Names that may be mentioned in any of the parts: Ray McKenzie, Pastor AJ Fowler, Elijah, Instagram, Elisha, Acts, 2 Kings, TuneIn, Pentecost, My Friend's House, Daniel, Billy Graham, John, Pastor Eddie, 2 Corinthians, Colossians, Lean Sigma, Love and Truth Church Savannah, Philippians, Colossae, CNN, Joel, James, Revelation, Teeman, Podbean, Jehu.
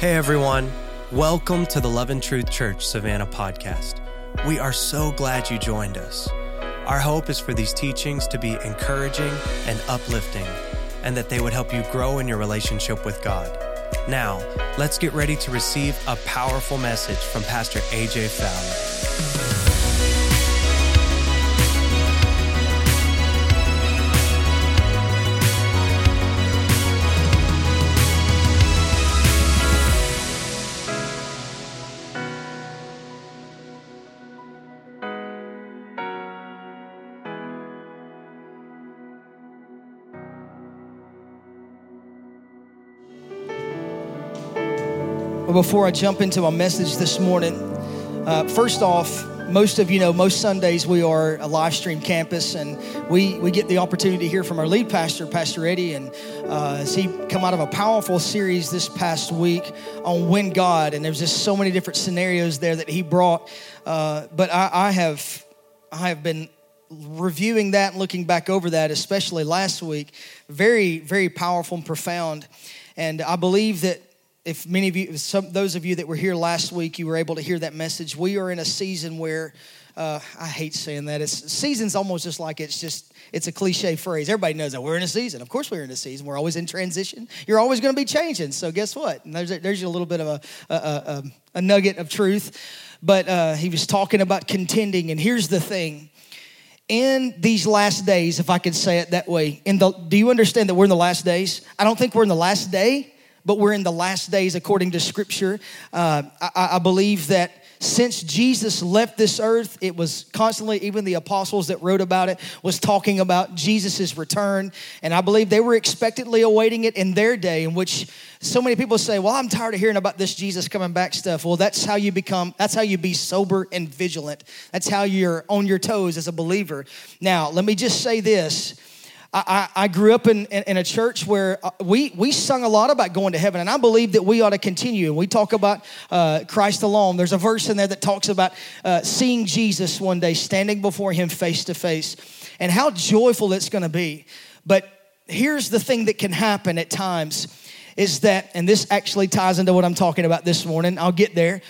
Hey everyone, welcome to the Love and Truth Church Savannah podcast. We are so glad you joined us. Our hope is for these teachings to be encouraging and uplifting, and that they would help you grow in your relationship with God. Now, let's get ready to receive a powerful message from Pastor AJ Fowler. Before I jump into my message this morning, first off, most of you know, most Sundays we are a live stream campus, and we get the opportunity to hear from our lead pastor, Pastor Eddie, and as he come out of a powerful series this past week on When God, and there's just so many different scenarios there that he brought, but I have been reviewing that and looking back over that, especially last week, very, very powerful and profound, and I believe that if many of you, those of you that were here last week, you were able to hear that message. We are in a season where, I hate saying that. Season's almost just like it's a cliche phrase. Everybody knows that. We're in a season. Of course we're in a season. We're always in transition. You're always going to be changing. So guess what? And there's a little bit of a nugget of truth. But he was talking about contending. And here's the thing. In these last days, if I could say it that way, do you understand that we're in the last days? I don't think we're in the last day, but we're in the last days according to Scripture. I believe that since Jesus left this earth, it was constantly, even the apostles that wrote about it, was talking about Jesus' return. And I believe they were expectantly awaiting it in their day, in which so many people say, well, I'm tired of hearing about this Jesus coming back stuff. Well, that's how you be sober and vigilant. That's how you're on your toes as a believer. Now, let me just say this. I grew up in a church where we sung a lot about going to heaven, and I believe that we ought to continue. We talk about Christ alone. There's a verse in there that talks about seeing Jesus one day, standing before him face to face, and how joyful it's going to be. But here's the thing that can happen at times is that, and this actually ties into what I'm talking about this morning. I'll get there.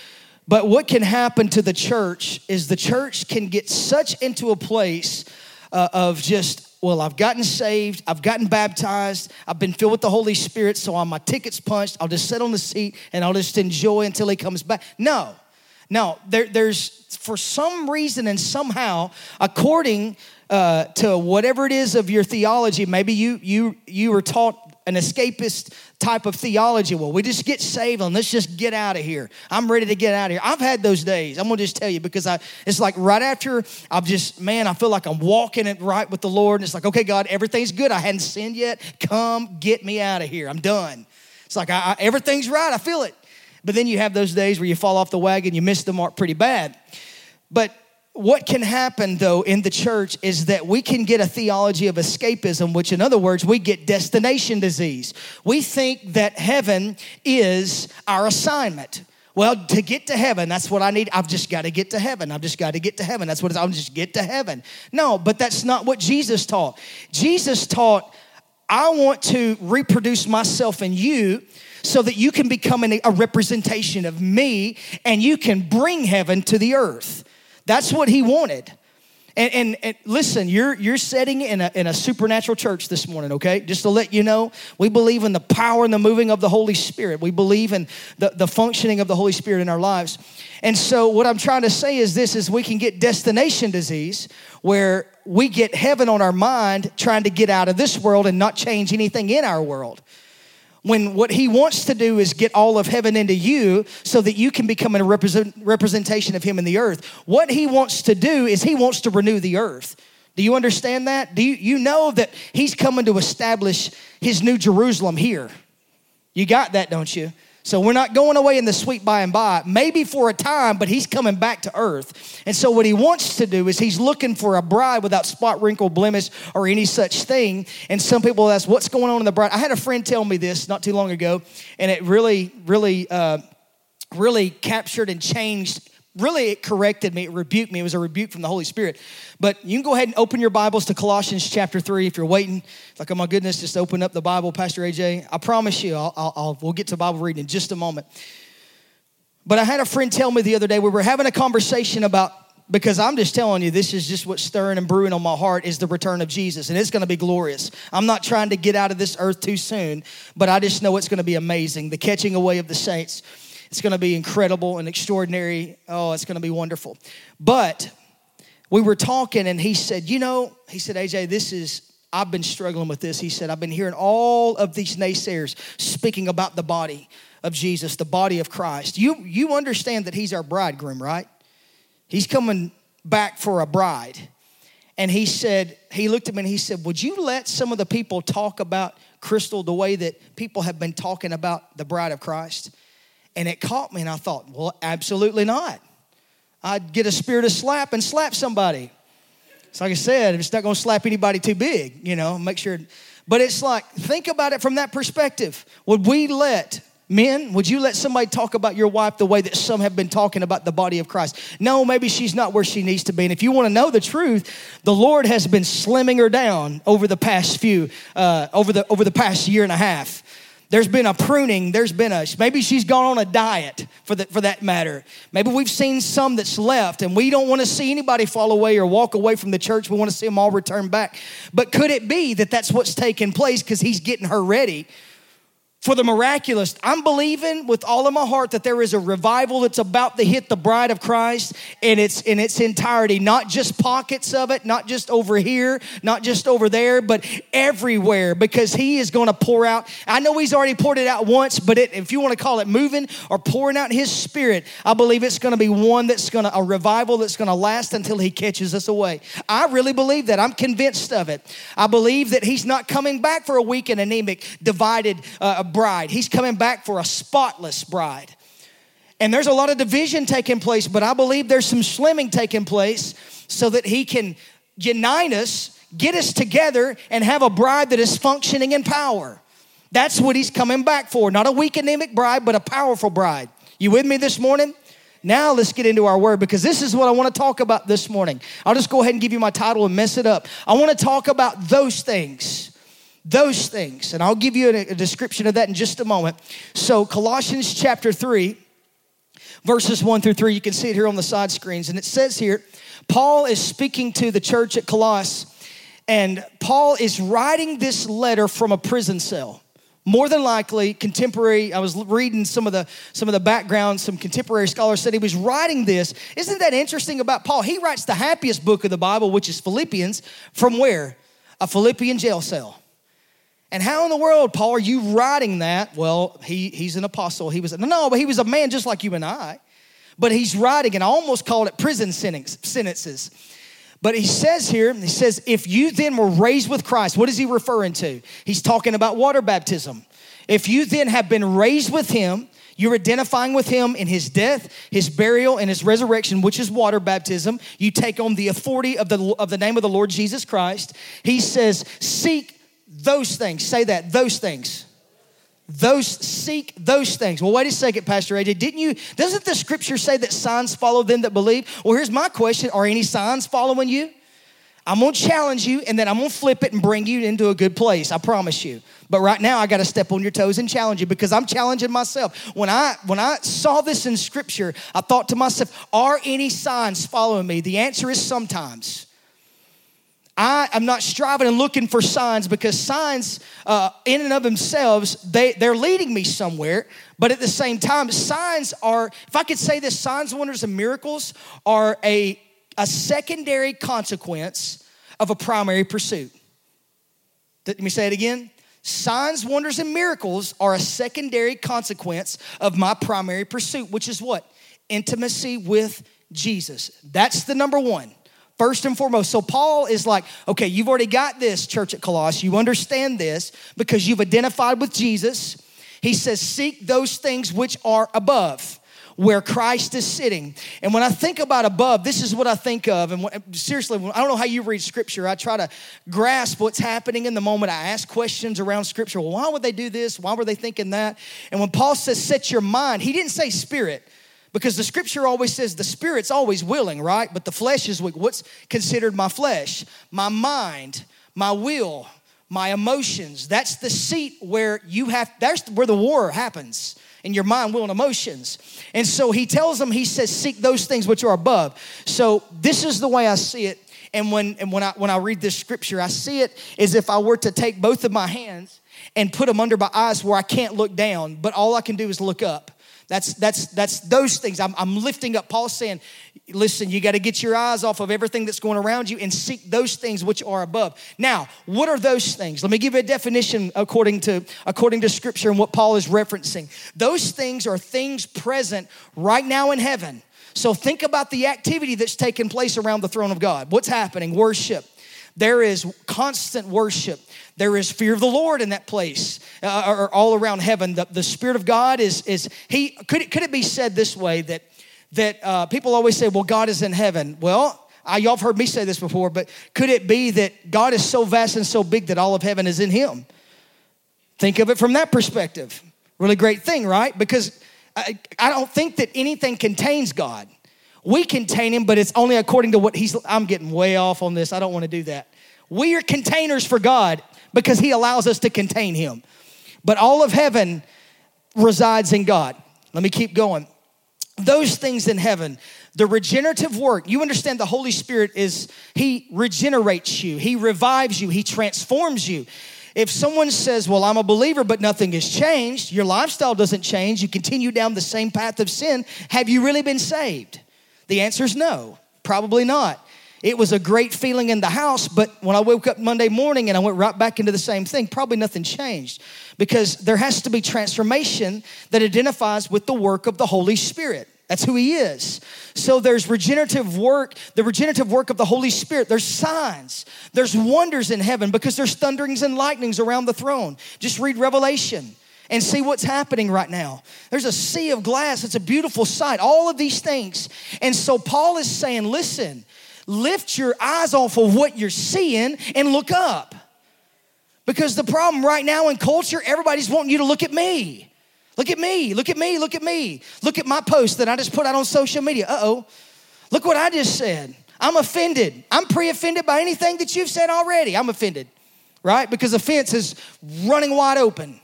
But what can happen to the church is the church can get such into a place of just, well, I've gotten saved, I've gotten baptized, I've been filled with the Holy Spirit, so my ticket's punched, I'll just sit on the seat and I'll just enjoy until he comes back. No, there's for some reason and somehow, according to whatever it is of your theology, maybe you were taught an escapist type of theology. Well, we just get saved and let's just get out of here. I'm ready to get out of here. I've had those days. I'm going to just tell you because it's like right after I've just, man, I feel like I'm walking it right with the Lord. And it's like, okay, God, everything's good. I hadn't sinned yet. Come get me out of here. I'm done. It's like everything's right. I feel it. But then you have those days where you fall off the wagon. You miss the mark pretty bad. But what can happen, though, in the church is that we can get a theology of escapism, which, in other words, we get destination disease. We think that heaven is our assignment. Well, to get to heaven, that's what I need. I've just got to get to heaven. I've just got to get to heaven. That's what I'll just get to heaven. No, but that's not what Jesus taught. Jesus taught, I want to reproduce myself in you so that you can become a representation of me and you can bring heaven to the earth. That's what he wanted. And listen, you're sitting in a supernatural church this morning, okay? Just to let you know, we believe in the power and the moving of the Holy Spirit. We believe in the functioning of the Holy Spirit in our lives. And so what I'm trying to say is this, is we can get destination disease where we get heaven on our mind trying to get out of this world and not change anything in our world. When what he wants to do is get all of heaven into you so that you can become a representation of him in the earth. What he wants to do is he wants to renew the earth. Do you understand that? Do you know that he's coming to establish his new Jerusalem here? You got that, don't you? So we're not going away in the sweet by and by, maybe for a time, but he's coming back to earth. And so what he wants to do is he's looking for a bride without spot, wrinkle, blemish, or any such thing. And some people ask, what's going on in the bride? I had a friend tell me this not too long ago, and it really captured and changed Really, it corrected me, it rebuked me. It was a rebuke from the Holy Spirit. But you can go ahead and open your Bibles to Colossians chapter 3 if you're waiting. It's like, oh my goodness, just open up the Bible, Pastor AJ. I promise you, we'll get to Bible reading in just a moment. But I had a friend tell me the other day, we were having a conversation about, because I'm just telling you, this is just what's stirring and brewing on my heart is the return of Jesus, and it's going to be glorious. I'm not trying to get out of this earth too soon, but I just know it's going to be amazing, the catching away of the saints. It's going to be incredible and extraordinary. Oh, it's going to be wonderful. But we were talking, and he said, you know, he said, AJ, I've been struggling with this. He said, I've been hearing all of these naysayers speaking about the body of Jesus, the body of Christ. You understand that he's our bridegroom, right? He's coming back for a bride. And he said, he looked at me and he said, would you let some of the people talk about Crystal the way that people have been talking about the bride of Christ? And it caught me, and I thought, well, absolutely not. I'd get a spirit of slap and slap somebody. It's like I said, it's not going to slap anybody too big, you know, make sure. But it's like, think about it from that perspective. Would you let somebody talk about your wife the way that some have been talking about the body of Christ? No, maybe she's not where she needs to be. And if you want to know the truth, the Lord has been slimming her down over the past over the past year and a half. There's been a pruning. Maybe she's gone on a diet for that matter. Maybe we've seen some that's left, and we don't want to see anybody fall away or walk away from the church. We want to see them all return back. But could it be that that's what's taking place because he's getting her ready for the miraculous? I'm believing with all of my heart that there is a revival that's about to hit the bride of Christ and it's in its entirety, not just pockets of it, not just over here, not just over there, but everywhere, because he is going to pour out. I know he's already poured it out once, but if you want to call it moving or pouring out his spirit, I believe it's going to be a revival that's going to last until he catches us away. I really believe that. I'm convinced of it. I believe that he's not coming back for a weak and anemic, divided bride. He's coming back for a spotless bride. And there's a lot of division taking place, but I believe there's some slimming taking place so that he can unite us, get us together, and have a bride that is functioning in power. That's what he's coming back for. Not a weak anemic bride, but a powerful bride. You with me this morning? Now let's get into our word, because this is what I want to talk about this morning. I'll just go ahead and give you my title and mess it up. I want to talk about those things. And I'll give you a description of that in just a moment. So Colossians chapter 3, verses 1 through 3, you can see it here on the side screens. And it says here, Paul is speaking to the church at Colossae, and Paul is writing this letter from a prison cell. More than likely, contemporary, I was reading some of the background, some contemporary scholars said he was writing this. Isn't that interesting about Paul? He writes the happiest book of the Bible, which is Philippians, from where? A Philippian jail cell. And how in the world, Paul, are you writing that? Well, he's an apostle. He was a man just like you and I. But he's writing, and I almost called it prison sentences. But he says, if you then were raised with Christ, what is he referring to? He's talking about water baptism. If you then have been raised with him, you're identifying with him in his death, his burial, and his resurrection, which is water baptism. You take on the authority of the name of the Lord Jesus Christ. He says, seek those things. Say that, those things. Seek those things. Well, wait a second, Pastor AJ. Doesn't the scripture say that signs follow them that believe? Well, here's my question. Are any signs following you? I'm going to challenge you, and then I'm going to flip it and bring you into a good place. I promise you. But right now, I got to step on your toes and challenge you, because I'm challenging myself. When I saw this in scripture, I thought to myself, are any signs following me? The answer is sometimes. I am not striving and looking for signs, because signs in and of themselves, they're leading me somewhere. But at the same time, signs are, if I could say this, signs, wonders, and miracles are a secondary consequence of a primary pursuit. Let me say it again. Signs, wonders, and miracles are a secondary consequence of my primary pursuit, which is what? Intimacy with Jesus. That's the number one. First and foremost. So Paul is like, okay, you've already got this, church at Colossae. You understand this because you've identified with Jesus. He says, seek those things which are above, where Christ is sitting. And when I think about above, this is what I think of. And seriously, I don't know how you read scripture. I try to grasp what's happening in the moment. I ask questions around scripture. Well, why would they do this? Why were they thinking that? And when Paul says, set your mind, he didn't say spirit. Because the scripture always says the spirit's always willing, right? But the flesh is weak. What's considered my flesh? My mind, my will, my emotions. That's the seat where you have, that's where the war happens, in your mind, will, and emotions. And so he tells them, he says, seek those things which are above. So this is the way I see it. And when I read this scripture, I see it as if I were to take both of my hands and put them under my eyes where I can't look down, but all I can do is look up. That's those things. I'm lifting up. Paul's saying, listen, you got to get your eyes off of everything that's going around you and seek those things which are above. Now, what are those things? Let me give you a definition according to Scripture and what Paul is referencing. Those things are things present right now in heaven. So think about the activity that's taking place around the throne of God. What's happening? Worship. There is constant worship. There is fear of the Lord in that place, or all around heaven. The Spirit of God is He. Could it be said this way that people always say, "Well, God is in heaven." Well, y'all have heard me say this before, but could it be that God is so vast and so big that all of heaven is in Him? Think of it from that perspective. Really great thing, right? Because I don't think that anything contains God. We contain Him, but it's only according to what He's. I'm getting way off on this. I don't want to do that. We are containers for God because He allows us to contain Him. But all of heaven resides in God. Let me keep going. Those things in heaven, the regenerative work. You understand the Holy Spirit is, He regenerates you. He revives you. He transforms you. If someone says, well, I'm a believer, but nothing has changed, your lifestyle doesn't change, you continue down the same path of sin, have you really been saved? The answer is no, probably not. It was a great feeling in the house, but when I woke up Monday morning and I went right back into the same thing, probably nothing changed, because there has to be transformation that identifies with the work of the Holy Spirit. That's who He is. So there's regenerative work, the regenerative work of the Holy Spirit. There's signs. There's wonders in heaven because there's thunderings and lightnings around the throne. Just read Revelation and see what's happening right now. There's a sea of glass. It's a beautiful sight. All of these things. And so Paul is saying, listen, lift your eyes off of what you're seeing and look up. Because the problem right now in culture, everybody's wanting you to look at me. Look at me. Look at me. Look at me. Look at my post that I just put out on social media. Uh-oh. Look what I just said. I'm offended. I'm pre-offended by anything that you've said already. I'm offended, right? Because offense is running wide open.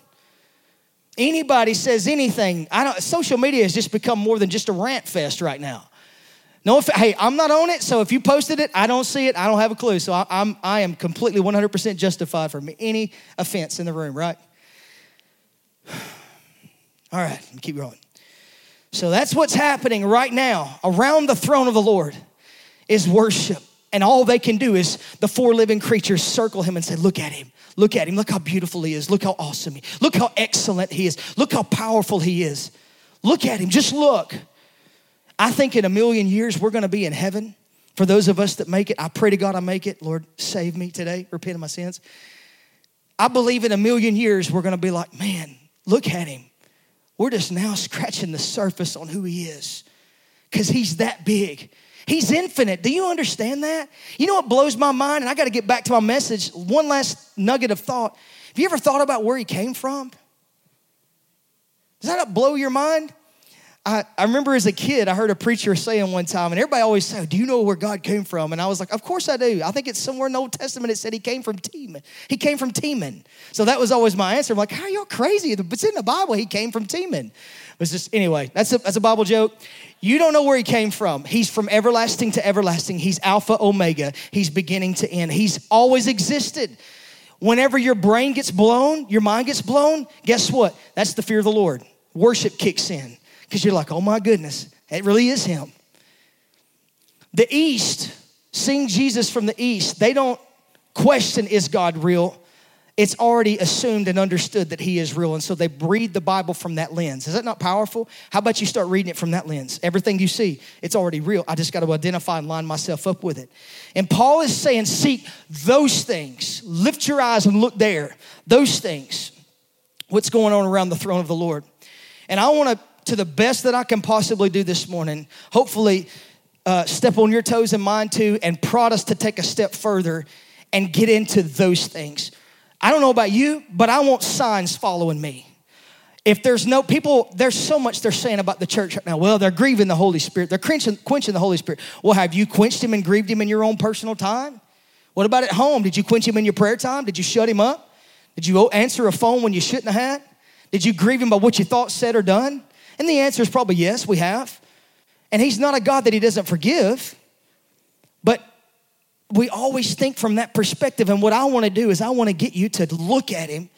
Anybody says anything. Social media has just become more than just a rant fest right now. No, hey, I'm not on it, so if you posted it, I don't see it, I don't have a clue. So I am completely 100% justified from any offense in the room, right? All right, let me keep going. So that's what's happening right now around the throne of the Lord is worship. And all they can do is the four living creatures circle Him and say, look at Him. Look at Him. Look how beautiful He is. Look how awesome He is. Look how excellent He is. Look how powerful He is. Look at Him. Just look. I think in a million years we're going to be in heaven. For those of us that make it, I pray to God I make it. Lord, save me today. Repent of my sins. I believe in a million years we're going to be like, man, look at Him. We're just now scratching the surface on who He is because He's that big. He's infinite. Do you understand that? You know what blows my mind? And I got to get back to my message. One last nugget of thought. Have you ever thought about where He came from? Does that not blow your mind? I remember as a kid, I heard a preacher saying one time, and everybody always said, do you know where God came from? And I was like, of course I do. I think it's somewhere in the Old Testament. It said He came from Teeman. He came from Teeman. So that was always my answer. I'm like, how are y'all crazy? It's in the Bible. He came from Teeman. It was just, anyway, that's a Bible joke. You don't know where He came from. He's from everlasting to everlasting. He's Alpha, Omega. He's beginning to end. He's always existed. Whenever your brain gets blown, your mind gets blown, guess what? That's the fear of the Lord. Worship kicks in because you're like, oh my goodness, it really is Him. The East, seeing Jesus from the East, they don't question, is God real? It's already assumed and understood that He is real. And so they read the Bible from that lens. Is that not powerful? How about you start reading it from that lens? Everything you see, it's already real. I just got to identify and line myself up with it. And Paul is saying, seek those things. Lift your eyes and look there. Those things. What's going on around the throne of the Lord? And I want to the best that I can possibly do this morning, hopefully step on your toes and mine too, and prod us to take a step further and get into those things. I don't know about you, but I want signs following me. If there's no people, there's so much they're saying about the church right now. Well, they're grieving the Holy Spirit. They're quenching the Holy Spirit. Well, have you quenched him and grieved him in your own personal time? What about at home? Did you quench him in your prayer time? Did you shut him up? Did you answer a phone when you shouldn't have? Did you grieve him by what you thought, said, or done? And the answer is probably yes, we have. And he's not a God that he doesn't forgive. But we always think from that perspective. And what I want to do is I want to get you to look at him,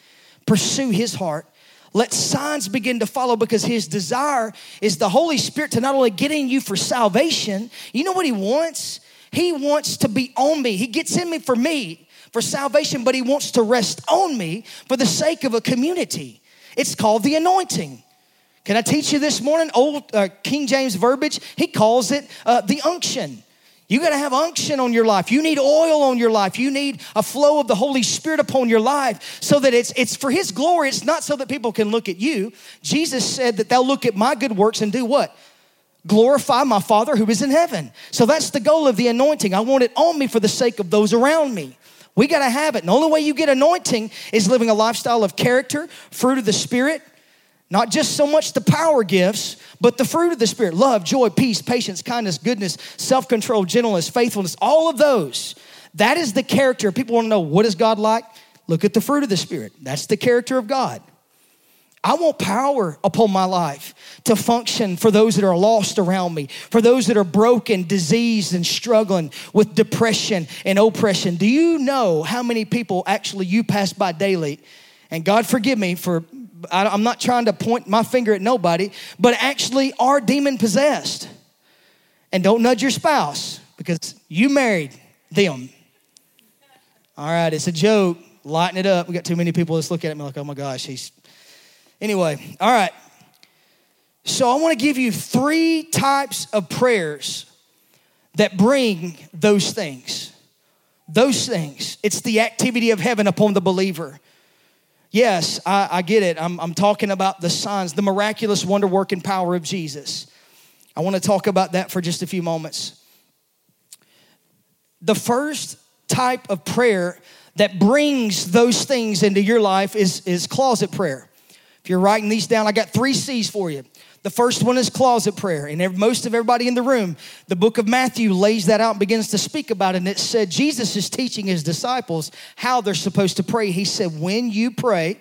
pursue his heart. Let signs begin to follow, because his desire is the Holy Spirit to not only get in you for salvation. You know what he wants? He wants to be on me. He gets in me for salvation, but he wants to rest on me for the sake of a community. It's called the anointing. Can I teach you this morning? Old King James verbiage, he calls it the unction. You got to have unction on your life. You need oil on your life. You need a flow of the Holy Spirit upon your life so that it's for his glory. It's not so that people can look at you. Jesus said that they'll look at my good works and do what? Glorify my Father who is in heaven. So that's the goal of the anointing. I want it on me for the sake of those around me. We got to have it. And the only way you get anointing is living a lifestyle of character, fruit of the Spirit. Not just so much the power gifts, but the fruit of the Spirit. Love, joy, peace, patience, kindness, goodness, self-control, gentleness, faithfulness. All of those. That is the character. People want to know, what is God like? Look at the fruit of the Spirit. That's the character of God. I want power upon my life to function for those that are lost around me, for those that are broken, diseased, and struggling with depression and oppression. Do you know how many people actually you pass by daily? And God forgive me for... I'm not trying to point my finger at nobody, but actually are demon-possessed. And don't nudge your spouse because you married them. All right, it's a joke. Lighten it up. We got too many people that's looking at me like, oh, my gosh. Anyway, all right. So I want to give you three types of prayers that bring those things. Those things. It's the activity of heaven upon the believer. Yes, I get it. I'm talking about the signs, the miraculous wonder-working power of Jesus. I want to talk about that for just a few moments. The first type of prayer that brings those things into your life is closet prayer. If you're writing these down, I got 3 C's for you. The first one is closet prayer. And most of everybody in the room, the book of Matthew lays that out and begins to speak about it. And it said, Jesus is teaching his disciples how they're supposed to pray. He said, when you pray,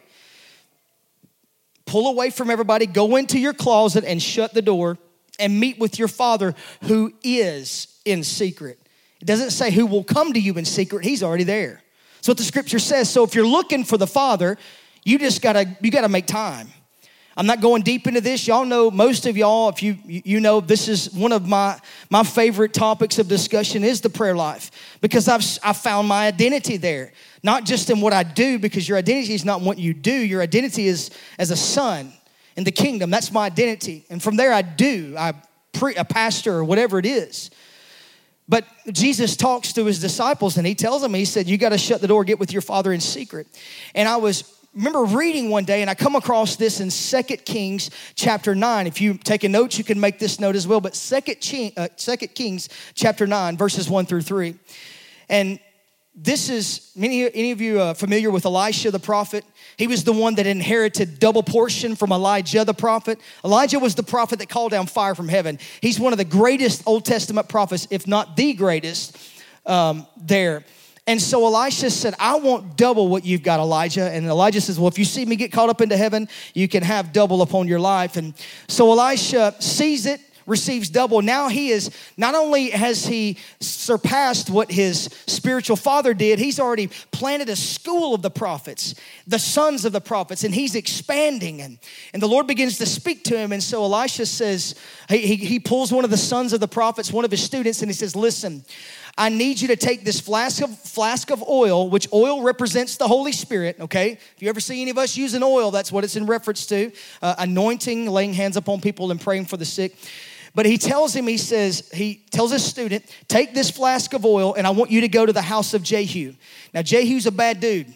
pull away from everybody, go into your closet and shut the door and meet with your Father who is in secret. It doesn't say who will come to you in secret. He's already there. That's what the scripture says. So if you're looking for the Father, you gotta make time. I'm not going deep into this. Y'all know, most of y'all, if you know, this is one of my favorite topics of discussion is the prayer life, because I found my identity there, not just in what I do, because your identity is not what you do. Your identity is as a son in the kingdom. That's my identity. And from there I pastor or whatever it is. But Jesus talks to his disciples and he tells them, he said, you got to shut the door, get with your Father in secret. And I remember reading one day, and I come across this in 2 Kings chapter 9. If you take a note, you can make this note as well. But 2 Kings chapter 9, verses 1 through 3. And this is, any of you familiar with Elisha the prophet? He was the one that inherited double portion from Elijah the prophet. Elijah was the prophet that called down fire from heaven. He's one of the greatest Old Testament prophets, if not the greatest there. And so Elisha said, I want double what you've got, Elijah. And Elijah says, well, if you see me get caught up into heaven, you can have double upon your life. And so Elisha sees it, receives double. Now he is, not only has he surpassed what his spiritual father did, he's already planted a school of the prophets, the sons of the prophets, and he's expanding. And the Lord begins to speak to him. And so Elisha says, he pulls one of the sons of the prophets, one of his students, and he says, listen, I need you to take this flask of oil, which oil represents the Holy Spirit, okay? If you ever see any of us using oil, that's what it's in reference to, anointing, laying hands upon people and praying for the sick. But he tells his student, take this flask of oil and I want you to go to the house of Jehu. Now, Jehu's a bad dude.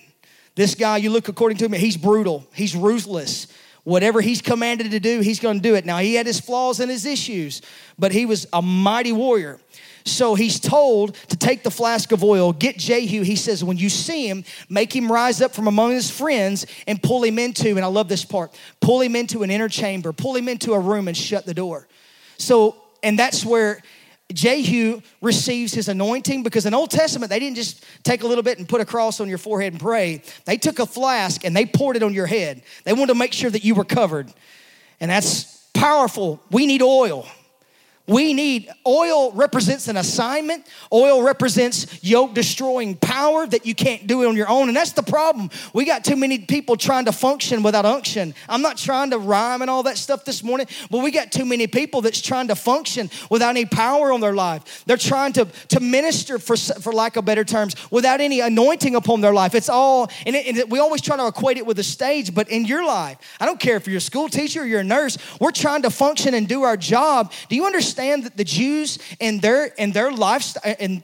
This guy, you look according to him, he's brutal. He's ruthless. Whatever he's commanded to do, he's going to do it. Now, he had his flaws and his issues, but he was a mighty warrior. So he's told to take the flask of oil, get Jehu. He says, when you see him, make him rise up from among his friends and pull him into, and I love this part, pull him into an inner chamber, pull him into a room and shut the door. So, and that's where Jehu receives his anointing, because in the Old Testament, they didn't just take a little bit and put a cross on your forehead and pray. They took a flask and they poured it on your head. They wanted to make sure that you were covered. And that's powerful. We need oil. We need, oil represents an assignment. Oil represents yoke-destroying power that you can't do it on your own. And that's the problem. We got too many people trying to function without unction. I'm not trying to rhyme and all that stuff this morning, but we got too many people that's trying to function without any power on their life. They're trying to minister, for lack of better terms, without any anointing upon their life. It's all, and we always try to equate it with the stage, but in your life, I don't care if you're a school teacher or you're a nurse, we're trying to function and do our job. Do you understand? That the Jews and their lifestyle and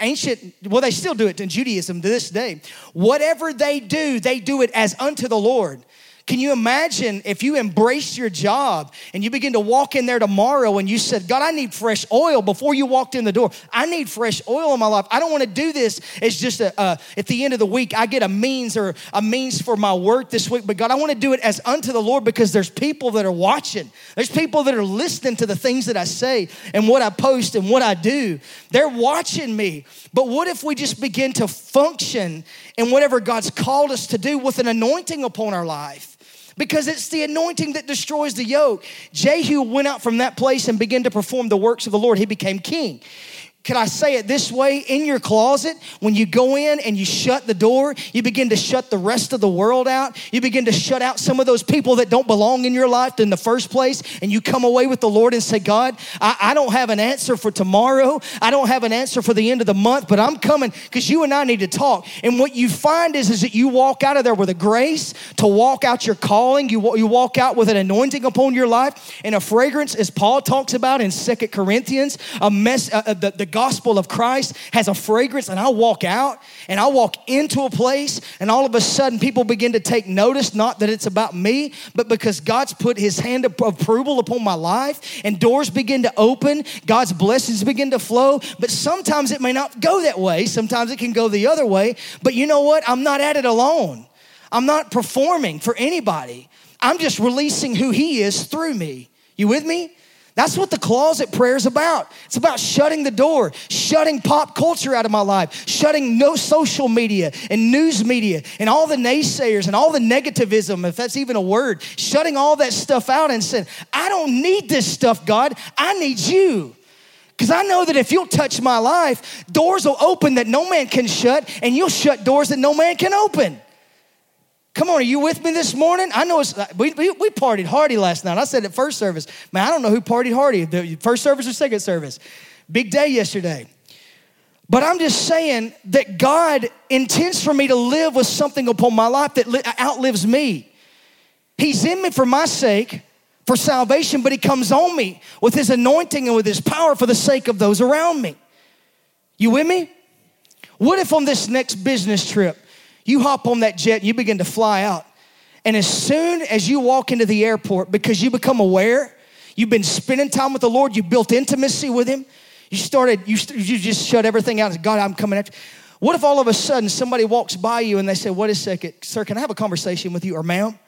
ancient, well, they still do it in Judaism to this day. Whatever they do it as unto the Lord. Can you imagine if you embraced your job and you begin to walk in there tomorrow and you said, God, I need fresh oil before you walked in the door. I need fresh oil in my life. I don't want to do this. It's just at the end of the week, I get a means for my work this week. But God, I want to do it as unto the Lord, because there's people that are watching. There's people that are listening to the things that I say and what I post and what I do. They're watching me. But what if we just begin to function in whatever God's called us to do with an anointing upon our life? Because it's the anointing that destroys the yoke. Jehu went out from that place and began to perform the works of the Lord. He became king. Could I say it this way? In your closet, when you go in and you shut the door, you begin to shut the rest of the world out. You begin to shut out some of those people that don't belong in your life in the first place. And you come away with the Lord and say, God, I don't have an answer for tomorrow. I don't have an answer for the end of the month, but I'm coming because you and I need to talk. And what you find is that you walk out of there with a grace to walk out your calling. You walk out with an anointing upon your life and a fragrance, as Paul talks about in 2 Corinthians, the gospel of Christ has a fragrance, and I walk out and I walk into a place, and all of a sudden people begin to take notice, not that it's about me, but because God's put his hand of approval upon my life, and doors begin to open, God's blessings begin to flow. But sometimes it may not go that way. Sometimes it can go the other way. But you know what? I'm not at it alone. I'm not performing for anybody. I'm just releasing who he is through me. You with me? That's what the closet prayer is about. It's about shutting the door, shutting pop culture out of my life, shutting no social media and news media and all the naysayers and all the negativism, if that's even a word, shutting all that stuff out and saying, I don't need this stuff, God. I need you. Because I know that if you'll touch my life, doors will open that no man can shut, and you'll shut doors that no man can open. Come on, are you with me this morning? I know we partied hardy last night. I said at first service, man, I don't know who partied hardy, the first service or second service. Big day yesterday. But I'm just saying that God intends for me to live with something upon my life that outlives me. He's in me for my sake, for salvation, but he comes on me with his anointing and with his power for the sake of those around me. You with me? What if on this next business trip, you hop on that jet and you begin to fly out. And as soon as you walk into the airport, because you become aware, you've been spending time with the Lord, you built intimacy with him, you just shut everything out. God, I'm coming after you. What if all of a sudden somebody walks by you and they say, wait a second, sir, can I have a conversation with you? Or ma'am,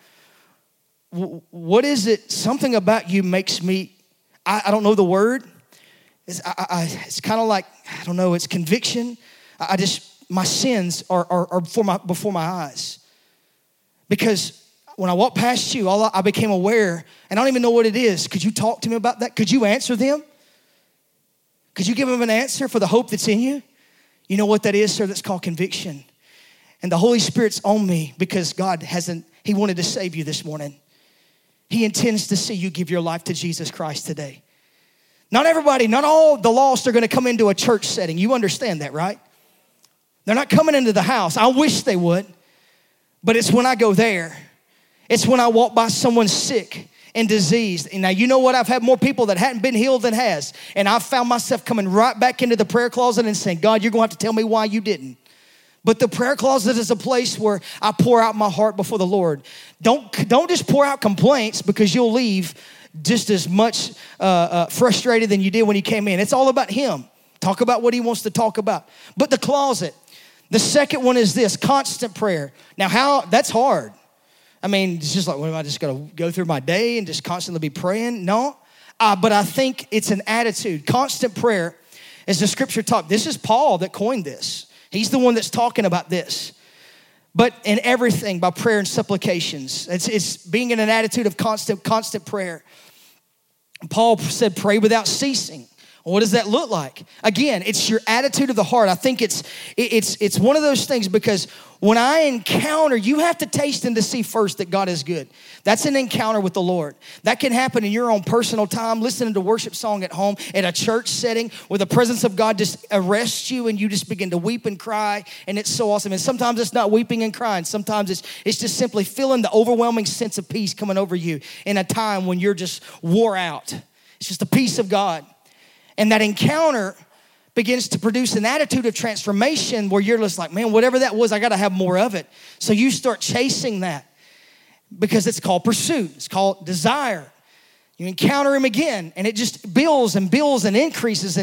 what is it? Something about you makes me, I don't know the word. It's kind of like, I don't know, it's conviction. I just... my sins are before my eyes. Because when I walked past you, I became aware, and I don't even know what it is. Could you talk to me about that? Could you answer them? Could you give them an answer for the hope that's in you? You know what that is, sir? That's called conviction. And the Holy Spirit's on me because God he wanted to save you this morning. He intends to see you give your life to Jesus Christ today. Not everybody, not all the lost are going to come into a church setting. You understand that, right? They're not coming into the house. I wish they would, but it's when I go there. It's when I walk by someone sick and diseased. And now, you know what? I've had more people that hadn't been healed than has, and I've found myself coming right back into the prayer closet and saying, God, you're going to have to tell me why you didn't. But the prayer closet is a place where I pour out my heart before the Lord. Don't just pour out complaints, because you'll leave just as much frustrated than you did when you came in. It's all about him. Talk about what he wants to talk about. But the closet. The second one is this, constant prayer. Now, how? That's hard. I mean, it's just like, what am I just going to go through my day and just constantly be praying? No. But I think it's an attitude. Constant prayer is the scripture talk. This is Paul that coined this. He's the one that's talking about this. But in everything, by prayer and supplications. It's being in an attitude of constant prayer. Paul said, pray without ceasing. What does that look like? Again, it's your attitude of the heart. I think it's one of those things, because when I encounter, you have to taste and to see first that God is good. That's an encounter with the Lord. That can happen in your own personal time, listening to worship song at home, at a church setting where the presence of God just arrests you and you just begin to weep and cry, and it's so awesome. And sometimes it's not weeping and crying. Sometimes it's just simply feeling the overwhelming sense of peace coming over you in a time when you're just wore out. It's just the peace of God. And that encounter begins to produce an attitude of transformation where you're just like, man, whatever that was, I got to have more of it. So you start chasing that, because it's called pursuit. It's called desire. You encounter him again, and it just builds and builds and increases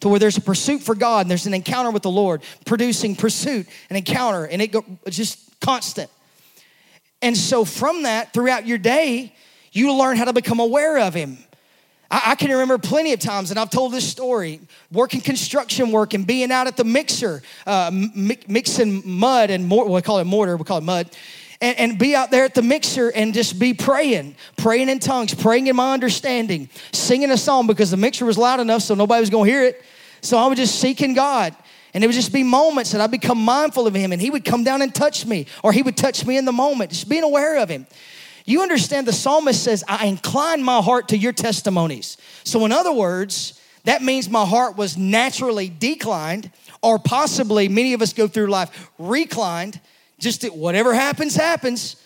to where there's a pursuit for God, and there's an encounter with the Lord, producing pursuit and encounter, and it's just constant. And so from that, throughout your day, you learn how to become aware of him. I can remember plenty of times, and I've told this story, working construction work and being out at the mixer, mixing mud and mortar. We call it mortar, we call it mud. And be out there at the mixer and just be praying in tongues, praying in my understanding, singing a song, because the mixer was loud enough so nobody was going to hear it. So I was just seeking God. And it would just be moments that I'd become mindful of him, and he would come down and touch me, or he would touch me in the moment, just being aware of him. You understand the psalmist says, I incline my heart to your testimonies. So in other words, that means my heart was naturally declined, or possibly many of us go through life reclined, just that whatever happens, happens.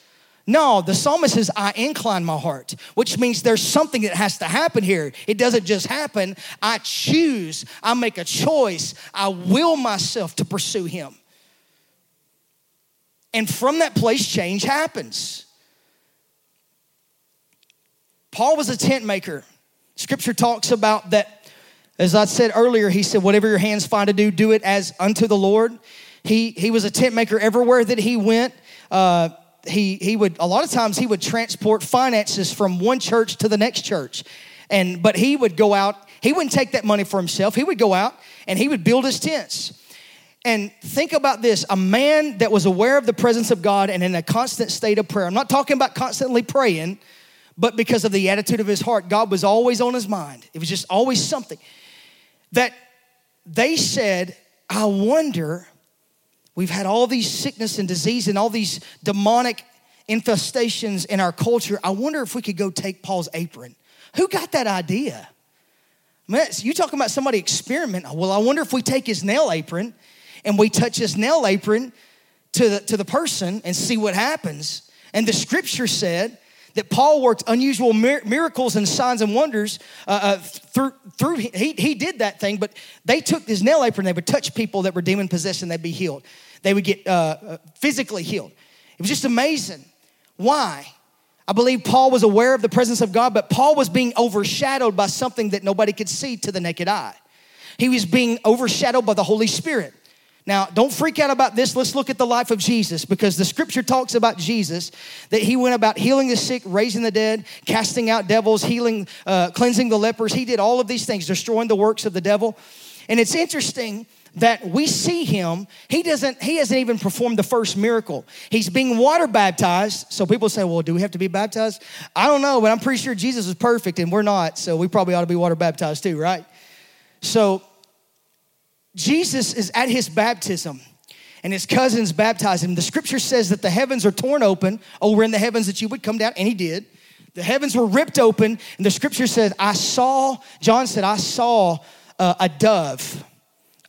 No, the psalmist says, I incline my heart, which means there's something that has to happen here. It doesn't just happen. I choose. I make a choice. I will myself to pursue him. And from that place, change happens. Paul was a tent maker. Scripture talks about that. As I said earlier, he said, whatever your hands find to do, do it as unto the Lord. He was a tent maker everywhere that he went. He would, a lot of times he would transport finances from one church to the next church. But he would go out. He wouldn't take that money for himself. He would go out and he would build his tents. And think about this, a man that was aware of the presence of God and in a constant state of prayer. I'm not talking about constantly praying, but because of the attitude of his heart, God was always on his mind. It was just always something that they said, I wonder, we've had all these sickness and disease and all these demonic infestations in our culture. I wonder if we could go take Paul's apron. Who got that idea? I mean, you're talking about somebody experimenting. Well, I wonder if we take his nail apron and we touch his nail apron to the person and see what happens. And the scripture said that Paul worked unusual miracles and signs and wonders through. He did that thing, but they took his nail apron. They would touch people that were demon possessed, and they'd be healed. They would get physically healed. It was just amazing. Why? I believe Paul was aware of the presence of God, but Paul was being overshadowed by something that nobody could see to the naked eye. He was being overshadowed by the Holy Spirit. Now, don't freak out about this. Let's look at the life of Jesus, because the scripture talks about Jesus, that he went about healing the sick, raising the dead, casting out devils, healing, cleansing the lepers. He did all of these things, destroying the works of the devil. And it's interesting that we see him. He hasn't even performed the first miracle. He's being water baptized. So people say, well, do we have to be baptized? I don't know, but I'm pretty sure Jesus is perfect and we're not. So we probably ought to be water baptized too, right? So Jesus is at his baptism, and his cousins baptize him. The scripture says that the heavens are torn open. Oh, we're in the heavens that you would come down, and he did. The heavens were ripped open, and the scripture said, John said, I saw a dove,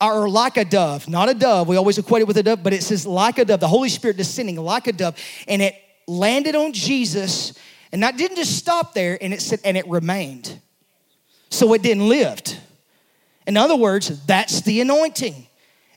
or like a dove, not a dove. We always equate it with a dove, but it says like a dove, the Holy Spirit descending like a dove, and it landed on Jesus, and that didn't just stop there, and it said, and it remained. So it didn't live. In other words, that's the anointing.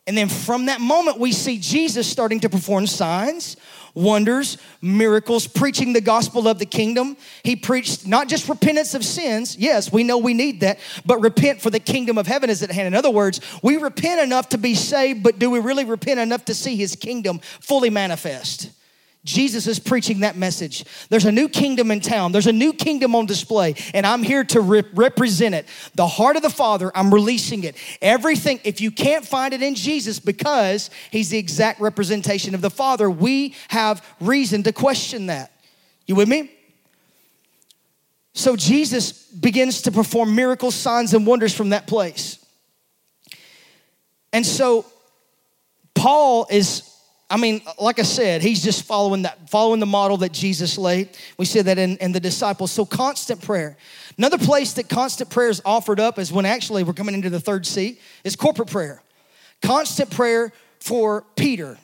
And then from that moment, we see Jesus starting to perform signs, wonders, miracles, preaching the gospel of the kingdom. He preached not just repentance of sins. Yes, we know we need that, but repent for the kingdom of heaven is at hand. In other words, we repent enough to be saved, but do we really repent enough to see his kingdom fully manifest? Jesus is preaching that message. There's a new kingdom in town. There's a new kingdom on display, and I'm here to represent it. The heart of the Father, I'm releasing it. Everything, if you can't find it in Jesus because he's the exact representation of the Father, we have reason to question that. You with me? So Jesus begins to perform miracles, signs, and wonders from that place. And so Paul is... I mean, like I said, he's just following the model that Jesus laid. We see that in the disciples. So constant prayer. Another place that constant prayer is offered up is when actually we're coming into the third C, is corporate prayer. Constant prayer for Peter.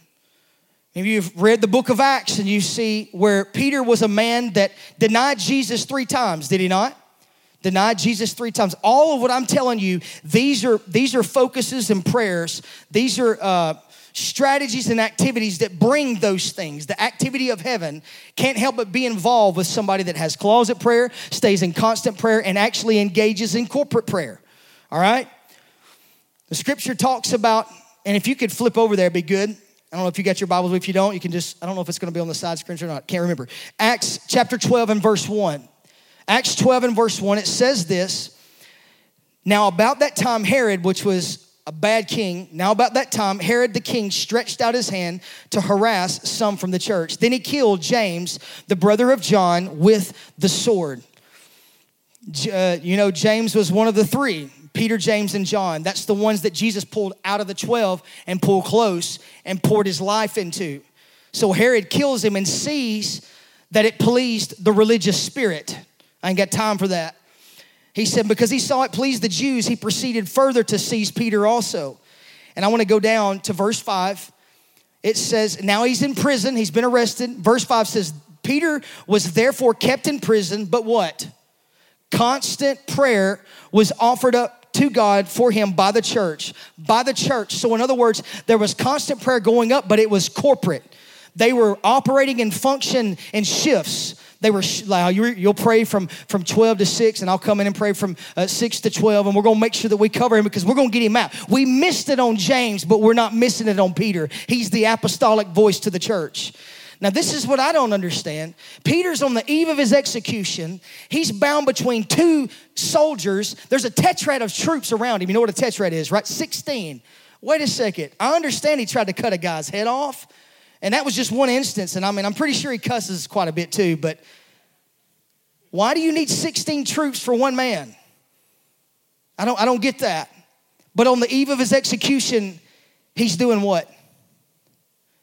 Maybe you've read the book of Acts and you see where Peter was a man that denied Jesus 3 times, did he not? Denied Jesus 3 times. All of what I'm telling you, these are focuses and prayers. These are... strategies and activities that bring those things. The activity of heaven can't help but be involved with somebody that has closet prayer, stays in constant prayer, and actually engages in corporate prayer, all right? The scripture talks about, and if you could flip over there, it'd be good. I don't know if you got your Bibles. If you don't, you can just, I don't know if it's going to be on the side screen or not. Can't remember. Acts chapter 12 and verse 1. Acts 12 and verse 1, it says this. Now about that time Herod, which was a bad king. Now about that time, Herod the king stretched out his hand to harass some from the church. Then he killed James, the brother of John, with the sword. James was one of the 3, Peter, James, and John. That's the ones that Jesus pulled out of the 12 and pulled close and poured his life into. So Herod kills him and sees that it pleased the religious spirit. I ain't got time for that. He said, because he saw it pleased the Jews, he proceeded further to seize Peter also. And I want to go down to verse 5. It says, now he's in prison. He's been arrested. Verse 5 says, Peter was therefore kept in prison, but what? Constant prayer was offered up to God for him by the church. By the church. So in other words, there was constant prayer going up, but it was corporate. They were operating in function and shifts. They were like, you'll pray from 12 to 6, and I'll come in and pray from 6 to 12, and we're going to make sure that we cover him because we're going to get him out. We missed it on James, but we're not missing it on Peter. He's the apostolic voice to the church. Now, this is what I don't understand. Peter's on the eve of his execution. He's bound between 2 soldiers. There's a tetrad of troops around him. You know what a tetrad is, right? 16. Wait a second. I understand he tried to cut a guy's head off. And that was just one instance. And I mean, I'm pretty sure he cusses quite a bit too, but why do you need 16 troops for one man? I don't get that. But on the eve of his execution, he's doing what?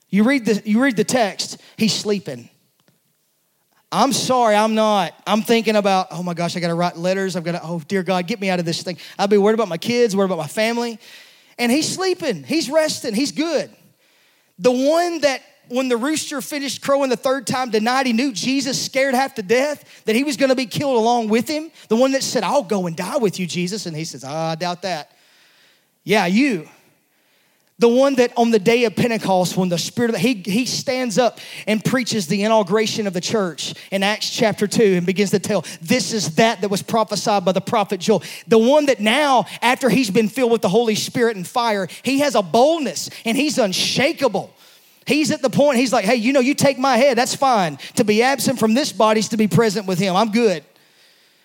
You read the text, he's sleeping. I'm sorry, I'm not. I'm thinking about, oh my gosh, I gotta write letters. I've got to, oh dear God, get me out of this thing. I'll be worried about my kids, worried about my family. And he's sleeping, he's resting, he's good. The one that when the rooster finished crowing the 3rd time denied he knew Jesus, scared half to death, that he was going to be killed along with him. The one that said, I'll go and die with you, Jesus. And he says, I doubt that. Yeah, you. The one that on the day of Pentecost, when the Spirit of he stands up and preaches the inauguration of the church in Acts chapter 2 and begins to tell, this is that was prophesied by the prophet Joel. The one that now, after he's been filled with the Holy Spirit and fire, he has a boldness and he's unshakable. He's at the point, he's like, hey, you take my head, that's fine. To be absent from this body is to be present with him. I'm good.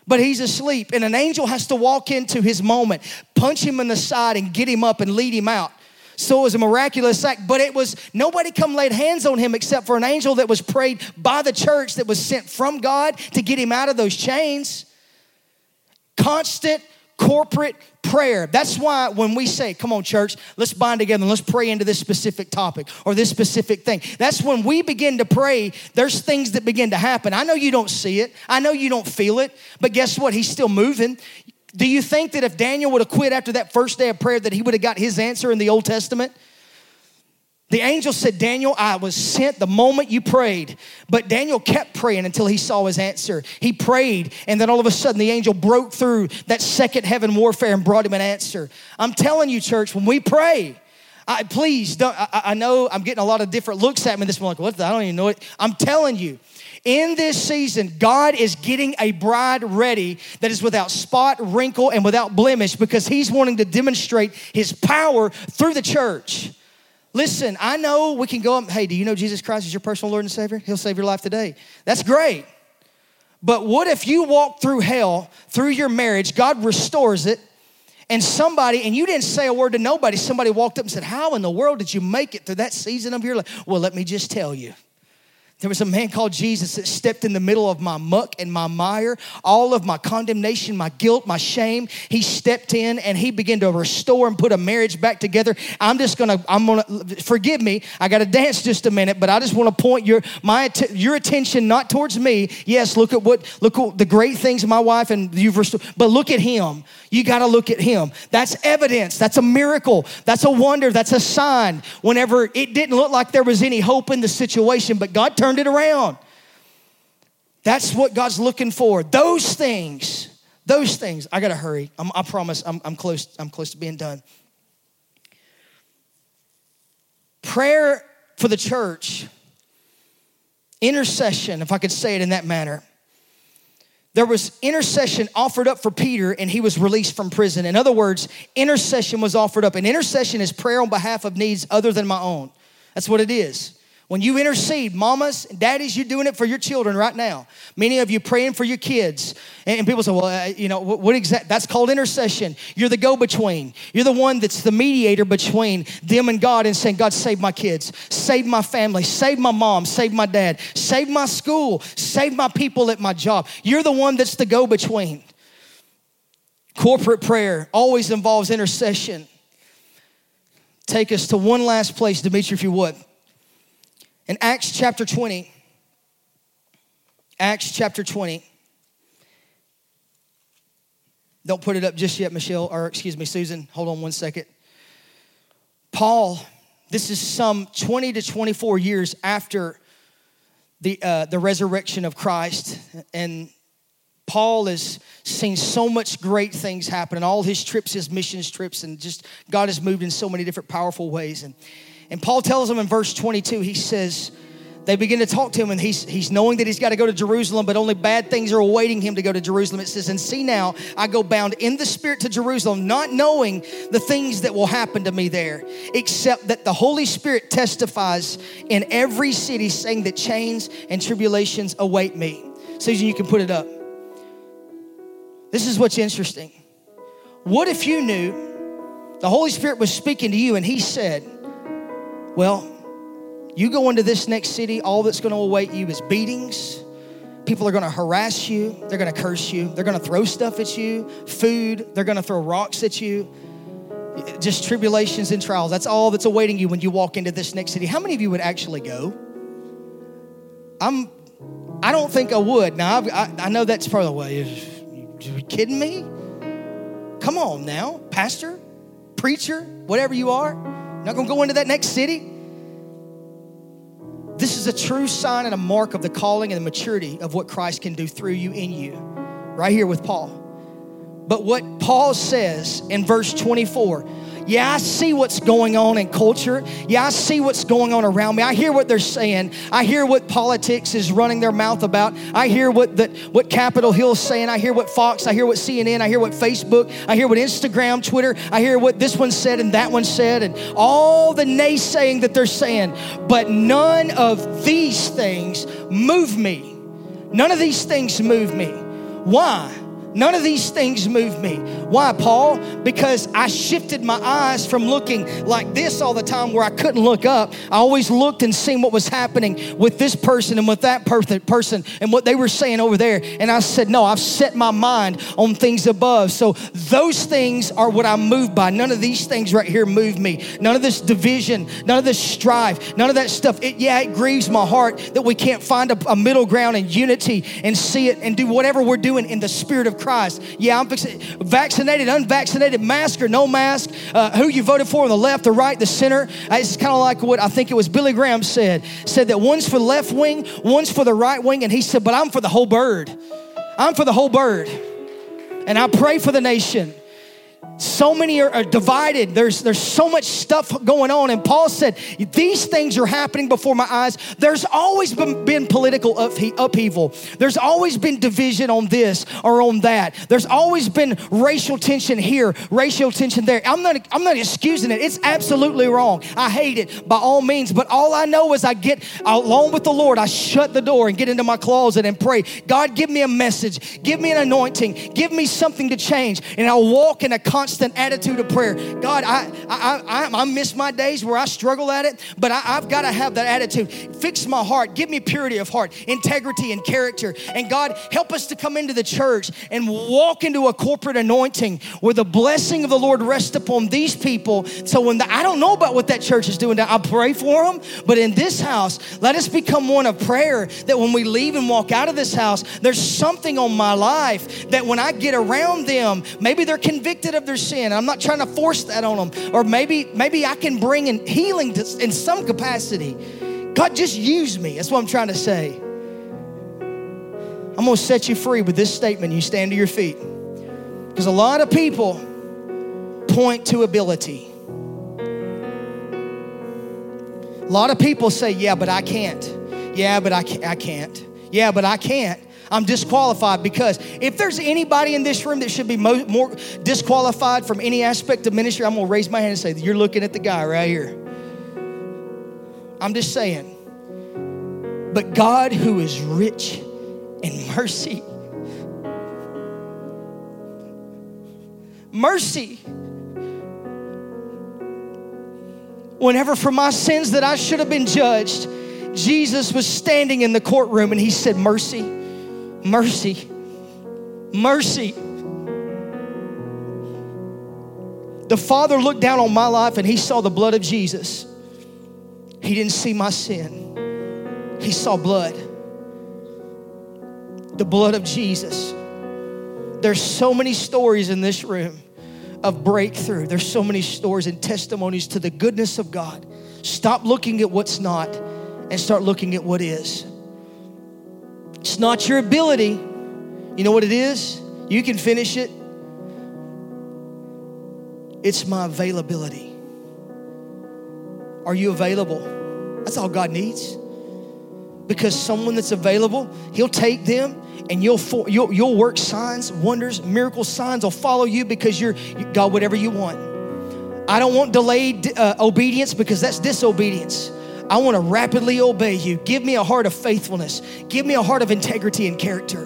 But he's asleep, and an angel has to walk into his moment, punch him in the side and get him up and lead him out. So it was a miraculous act, but it was nobody come laid hands on him except for an angel that was prayed by the church that was sent from God to get him out of those chains. Constant corporate prayer. That's why when we say, come on church, let's bind together and let's pray into this specific topic or this specific thing. That's when we begin to pray, there's things that begin to happen. I know you don't see it. I know you don't feel it, but guess what? He's still moving. Do you think that if Daniel would have quit after that first day of prayer that he would have got his answer in the Old Testament? The angel said, Daniel, I was sent the moment you prayed. But Daniel kept praying until he saw his answer. He prayed, and then all of a sudden the angel broke through that second heaven warfare and brought him an answer. I'm telling you, church, when we pray, I know I'm getting a lot of different looks at me this morning. Like, what? I don't even know it. I'm telling you, in this season, God is getting a bride ready that is without spot, wrinkle, and without blemish, because he's wanting to demonstrate his power through the church. Listen, I know we can go up, hey, do you know Jesus Christ is your personal Lord and Savior? He'll save your life today. That's great. But what if you walk through hell, through your marriage, God restores it, and somebody, and you didn't say a word to nobody, somebody walked up and said, how in the world did you make it through that season of your life? Well, let me just tell you. There was a man called Jesus that stepped in the middle of my muck and my mire, all of my condemnation, my guilt, my shame. He stepped in and he began to restore and put a marriage back together. I'm gonna forgive me. I got to dance just a minute, but I just want to point your attention not towards me. Yes, look at the great things my wife and you've restored, but look at him. You got to look at him. That's evidence. That's a miracle. That's a wonder. That's a sign. Whenever it didn't look like there was any hope in the situation, but God turned it around. That's what God's looking for. Those things. I gotta hurry. I promise. I'm close. I'm close to being done. Prayer for the church, intercession. If I could say it in that manner, there was intercession offered up for Peter, and he was released from prison. In other words, intercession was offered up, and intercession is prayer on behalf of needs other than my own. That's what it is. When you intercede, mamas and daddies, you're doing it for your children right now. Many of you praying for your kids. And people say, well, that's called intercession. You're the go-between. You're the one that's the mediator between them and God, and saying, God, save my kids, save my family, save my mom, save my dad, save my school, save my people at my job. You're the one that's the go-between. Corporate prayer always involves intercession. Take us to one last place, Demetri, if you would. In Acts chapter 20. Don't put it up just yet, Susan. Hold on one second. Paul, this is some 20 to 24 years after the resurrection of Christ. And Paul has seen so much great things happen, and all his trips, his missions trips, and just God has moved in so many different powerful ways. And Paul tells them in verse 22, he says, they begin to talk to him, and he's knowing that he's got to go to Jerusalem, but only bad things are awaiting him to go to Jerusalem. It says, and see now, I go bound in the Spirit to Jerusalem, not knowing the things that will happen to me there, except that the Holy Spirit testifies in every city, saying that chains and tribulations await me. Susan, you can put it up. This is what's interesting. What if you knew the Holy Spirit was speaking to you, and he said, well, you go into this next city, all that's going to await you is beatings. People are going to harass you. They're going to curse you. They're going to throw stuff at you, food. They're going to throw rocks at you. Just tribulations and trials. That's all that's awaiting you when you walk into this next city. How many of you would actually go? I don't think I would. Now, I know that's probably, well, you kidding me? Come on now, pastor, preacher, whatever you are. Not going to go into that next city. This is a true sign and a mark of the calling and the maturity of what Christ can do through you, in you, right here with Paul. But what Paul says in verse 24, yeah, I see what's going on in culture. Yeah, I see what's going on around me. I hear what they're saying. I hear what politics is running their mouth about. I hear what Capitol Hill's saying. I hear what Fox, I hear what CNN, I hear what Facebook, I hear what Instagram, Twitter, I hear what this one said and that one said, and all the naysaying that they're saying. But none of these things move me. None of these things move me. Why? None of these things move me. Why, Paul? Because I shifted my eyes from looking like this all the time, where I couldn't look up. I always looked and seen what was happening with this person and with that person and what they were saying over there. And I said, no, I've set my mind on things above. So those things are what I'm moved by. None of these things right here move me. None of this division, none of this strife, none of that stuff. It grieves my heart that we can't find a middle ground in unity and see it and do whatever we're doing in the spirit of Christ. Yeah, I'm vaccinated, unvaccinated, mask or no mask, who you voted for on the left, the right, the center. It's kind of like what I think it was Billy Graham said that one's for the left wing, one's for the right wing, and he said, but I'm for the whole bird. I'm for the whole bird. And I pray for the nation. So many are divided. There's so much stuff going on. And Paul said, these things are happening before my eyes. There's always been political upheaval. There's always been division on this or on that. There's always been racial tension here, racial tension there. I'm not excusing it. It's absolutely wrong. I hate it by all means. But all I know is I get along with the Lord. I shut the door and get into my closet and pray. God, give me a message. Give me an anointing. Give me something to change. And I'll walk in a constant attitude of prayer. God, I miss my days where I struggle at it, but I've got to have that attitude. Fix my heart. Give me purity of heart, integrity and character. And God, help us to come into the church and walk into a corporate anointing where the blessing of the Lord rests upon these people. So when I don't know about what that church is doing now, I pray for them, but in this house, let us become one of prayer, that when we leave and walk out of this house, there's something on my life that when I get around them, maybe they're convicted of their sin. I'm not trying to force that on them. Or maybe I can bring in healing in some capacity. God, just use me. That's what I'm trying to say. I'm going to set you free with this statement. You stand to your feet. Because a lot of people point to ability. A lot of people say, yeah, but I can't. Yeah, but I can't. Yeah, but I can't. I'm disqualified, because if there's anybody in this room that should be more disqualified from any aspect of ministry, I'm going to raise my hand and say, you're looking at the guy right here. I'm just saying. But God, who is rich in mercy. Mercy. Whenever for my sins that I should have been judged, Jesus was standing in the courtroom and he said, mercy. Mercy, mercy. The Father looked down on my life and he saw the blood of Jesus. He didn't see my sin. He saw blood. The blood of Jesus. There's so many stories in this room of breakthrough. There's so many stories and testimonies to the goodness of God. Stop looking at what's not and start looking at what is. It's not your ability. You know what it is? You can finish it. It's my availability. Are you available? That's all God needs. Because someone that's available, he'll take them and you'll work signs, wonders, miracles, signs will follow you because you're God, whatever you want. I don't want delayed obedience, because that's disobedience. I want to rapidly obey you. Give me a heart of faithfulness. Give me a heart of integrity and character.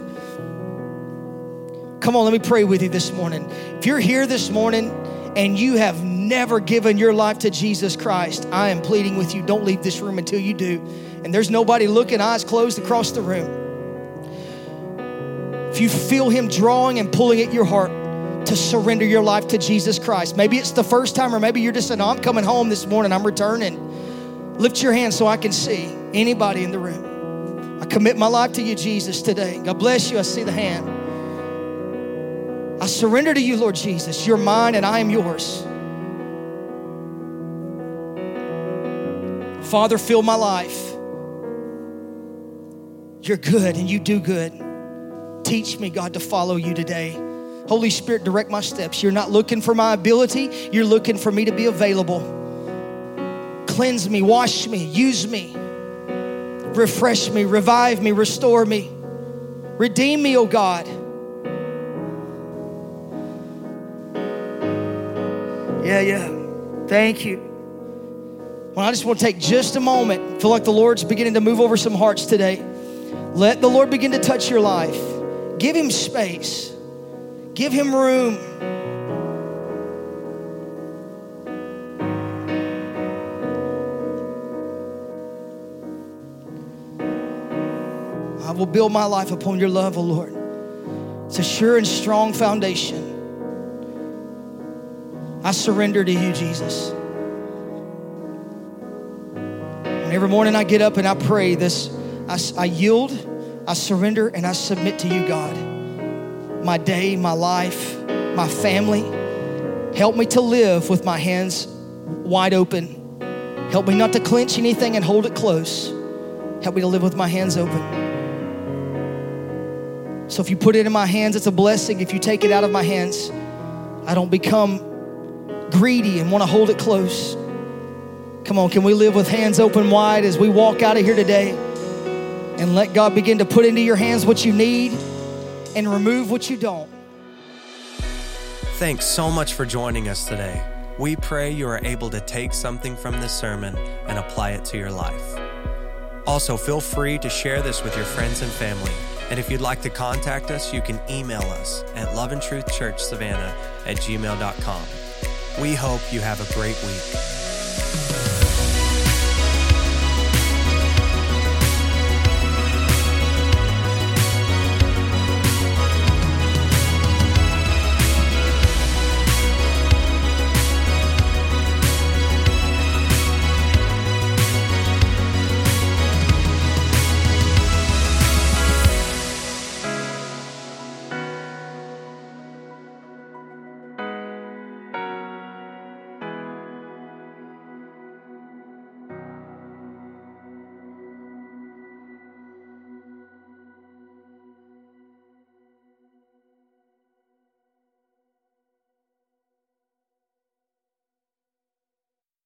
Come on, let me pray with you this morning. If you're here this morning and you have never given your life to Jesus Christ, I am pleading with you, don't leave this room until you do. And there's nobody looking, eyes closed across the room. If you feel him drawing and pulling at your heart to surrender your life to Jesus Christ, maybe it's the first time, or maybe you're just saying, I'm coming home this morning, I'm returning. Lift your hand so I can see anybody in the room. I commit my life to you, Jesus, today. God bless you. I see the hand. I surrender to you, Lord Jesus. You're mine and I am yours. Father, fill my life. You're good and you do good. Teach me, God, to follow you today. Holy Spirit, direct my steps. You're not looking for my ability. You're looking for me to be available. Cleanse me, wash me, use me, refresh me, revive me, restore me, redeem me, oh God. Yeah. Thank you. Well, I just want to take just a moment. I feel like the Lord's beginning to move over some hearts today. Let the Lord begin to touch your life. Give him space. Give him room. I will build my life upon your love, O Lord. It's a sure and strong foundation. I surrender to you, Jesus. And every morning I get up and I pray this. I yield, I surrender, and I submit to you, God. My day, my life, my family. Help me to live with my hands wide open. Help me not to clench anything and hold it close. Help me to live with my hands open. So if you put it in my hands, it's a blessing. If you take it out of my hands, I don't become greedy and want to hold it close. Come on, can we live with hands open wide as we walk out of here today and let God begin to put into your hands what you need and remove what you don't. Thanks so much for joining us today. We pray you are able to take something from this sermon and apply it to your life. Also, feel free to share this with your friends and family. And if you'd like to contact us, you can email us at loveandtruthchurchsavannah@gmail.com. We hope you have a great week.